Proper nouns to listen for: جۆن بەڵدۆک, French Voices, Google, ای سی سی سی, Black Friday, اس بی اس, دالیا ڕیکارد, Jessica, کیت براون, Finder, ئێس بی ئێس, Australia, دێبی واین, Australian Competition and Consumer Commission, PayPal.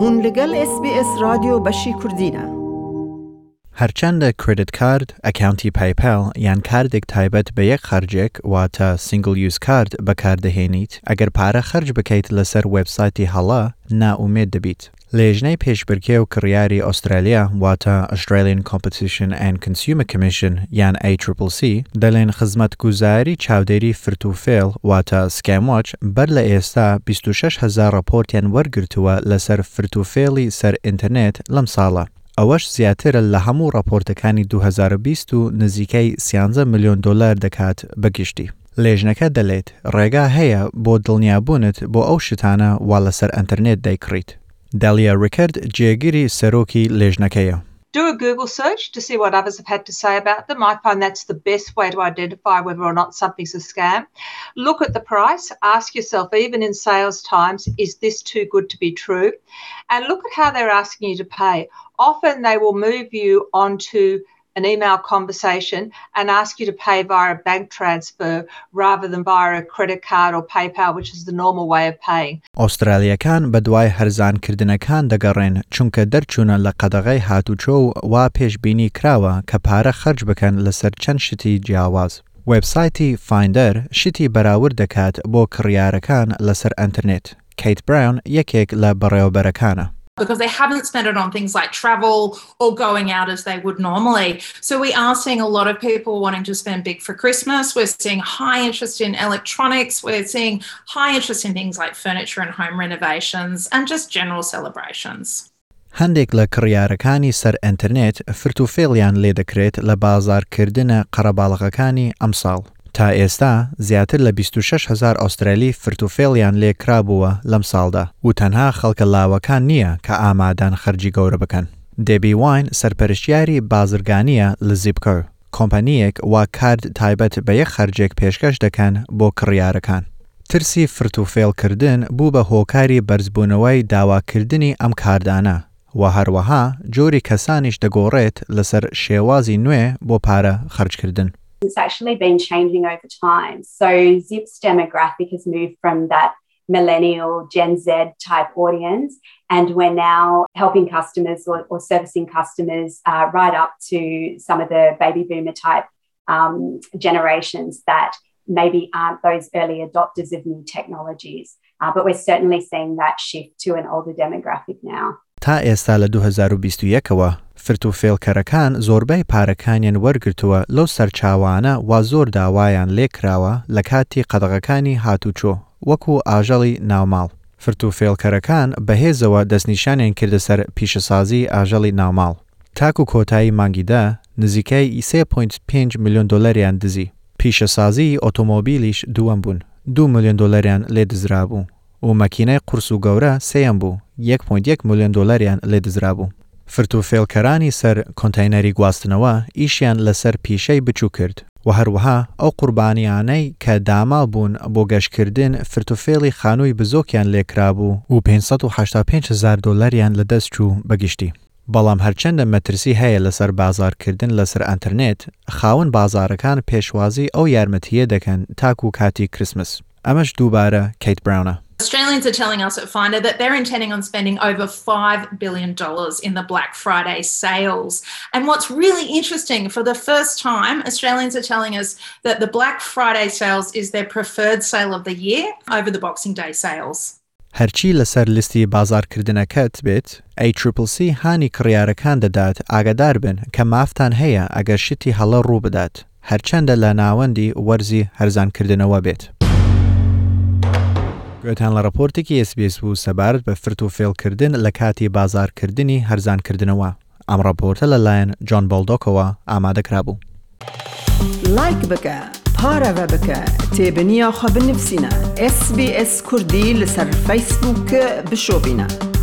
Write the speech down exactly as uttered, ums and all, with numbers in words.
هون لگل اس بی اس رادیو بشی کردینه. هرچند کردیت کارت، اکانتی پیپال یان کاردک تایبەت به یک خرجک و تا سینگل یوز کارت بکار دهینید، اگر پاره خرج بکیت لسر وبسایتی هلا ناامید دبیت. لجنه پیشبرکی و کریاری استرالیا و تا Australian Competition and Consumer Commission یان ای سی سی سی دلین خدمتگزاری چاودری فرتوفیل و تا سکام واچ بر لایستا بیست و شش هزار راپورتیان ورگرتوه لسر فرتوفیلی سر اینترنت لمساله. اوش زیاتر لهمو راپورتکانی دو هزار و بیست نزیکەی سیانزە میلیۆن دلار دەکات بگشتی. لێژنەکە دەڵێت ڕێگا هەیە بۆ دڵنیابوونت بۆ ئەو شتانە وا لەسەر ئینتەرنێت دەیکڕیت. دالیا ڕیکارد جێگیری سەرۆکی لێژنەکەیە. Do a Google search to see what others have had to say about them. I find that's the best way to identify whether or not something's a scam. Look at the price. Ask yourself, even in sales times, is this too good to be true? And look at how they're asking you to pay. Often they will move you onto an email conversation and ask you to pay via a bank transfer rather than via a credit card or PayPal, which is the normal way of paying. Australia can بدوای هرزان کردنکان دگرین چونکه درچونه لقدغی هاتوچو و پیش بینی کراوه که پاره خرج بکن لسر چند شتی جیاواز. وبسایتی فایندر شتی براورد دکات بو کریارکان لسر انترنت. کیت براون یکیک لبریوبرکانه. Because they haven't spent it on things like travel or going out as they would normally. So we are seeing a lot of people wanting to spend big for Christmas. We're seeing high interest in electronics. We're seeing high interest in things like furniture and home renovations and just general celebrations. هەندێک لە کڕیارەکانی سەر ئینتەرنێت فرتوفێڵیان لێ دەکرێت لە بازارکردنە قەرەباڵغەکانی ئەمساڵ. تا ئێستا زیاتر لە بیست و شش هزار ئوسترالی فرتوفێڵیان لێکرابووە لەم ساڵدا و تەنها خەڵکە لاوەکان نییە کە ئامادان خەرجی گەورە بکەن. دێبی واین سەرپەرشتیاری بازرگانیە لە زیبکەر، کۆمپانیەک وا کارد تایبەت بە یەک خەرجێک پێشکەش دەکەن بۆ کڕیارەکان. ترسی فرتوفێڵکردن بوو بە هۆکاری بەرزبوونەوەی داواکردنی ئەم کاردانە و هەروەها جۆری کەسانیش دەگۆڕێت لەسەر شێوازی نوێ بۆ پارە خەرجکردن. It's actually been changing over time. So Zip's demographic has moved from that millennial Gen Z type audience, and we're now helping customers or, or servicing customers uh, right up to some of the baby boomer type um, generations that maybe aren't those early adopters of new technologies. Uh, but we're certainly seeing that shift to an older demographic now. تا ئێستا لە دو هەزار و بیست و یەکەوە فرتوفێڵکەرەکان زۆربەی پارەکانیان وەرگرتووە لەو سەرچاوانە وا زۆر داوایان لێکراوە لە کاتی قەدەغەکانی هاتوچۆ وەکو ئاژەڵی ناوماڵ. فرتوفێڵکەرەکان بەهێزەوە دەستنیشانیان کردە سەر پیشەسازی ئاژەڵی ناوماڵ. تاکو کۆتایی مانگیدا نزیکەی سێ و پێنج دەسەم میلیۆن دۆلەریان دزی. پیشەسازی ئۆتۆمۆبیلیش دووەم بوون، دو میلیۆن دۆلەریان لێدزرا بوو. و مەکینەی قورس و گەورە سێیان بوو. یەک و پێنج دەسەم میلیۆن دۆلەریان لێدزرابوو. فرتوفێڵکەرانی سەر کۆنتینەری گواستنەوە ئیشیان لەسەر پیشەی بچوو کرد و هەروەها ئەو قوربانیانەی کە داماڵ بوون بۆ گەشتکردن فرتوفێڵی خانووی بزۆکیان لێکرابوو و پێنج سەد و هەشتا و پێنج هەزار دۆلەریان لەدەست چوو بەگشتی. بەڵام هەرچەندە مەترسی هەیە لەسەر بازارکردن لەسەر ئینتەرنێت، خاوەن بازارەکان پێشوازی ئەو یارمەتیە دەکەن تاکو کاتی کریسمس. ئەمەش دووبارە کیت براونە. Australians are telling us at Finder that they're intending on spending over five billion dollars in the Black Friday sales. And what's really interesting, for the first time, Australians are telling us that the Black Friday sales is their preferred sale of the year over the Boxing Day sales. هەرچی لەسەر لیستی بازارکردنەکەت بێت، ئەی سی سی سی هانی کڕیارەکان دەدات ئاگادار بن کە مافتان هەیە ئەگەر شتی هەڵە ڕوو بدات، هەرچەندە لە ناوەندی وەرزی هەرزانکردنەوە بێت. گوێتان لە ڕپۆرتێکی ئێس بی ئێس بوو سەبارەت بە فرتوفێڵکردن لە کاتی بازارکردنی هەرزانکردنەوە. ئەم ڕپۆرتە لەلایەن جۆن بەڵدۆکەوە ئامادەکرابوو. لایک بکە، پارەوە بکە، تێبینیاخوا بنووسینە، ئێس بی ئێس کوردی لەسەر فەیسبووک بشۆبینە.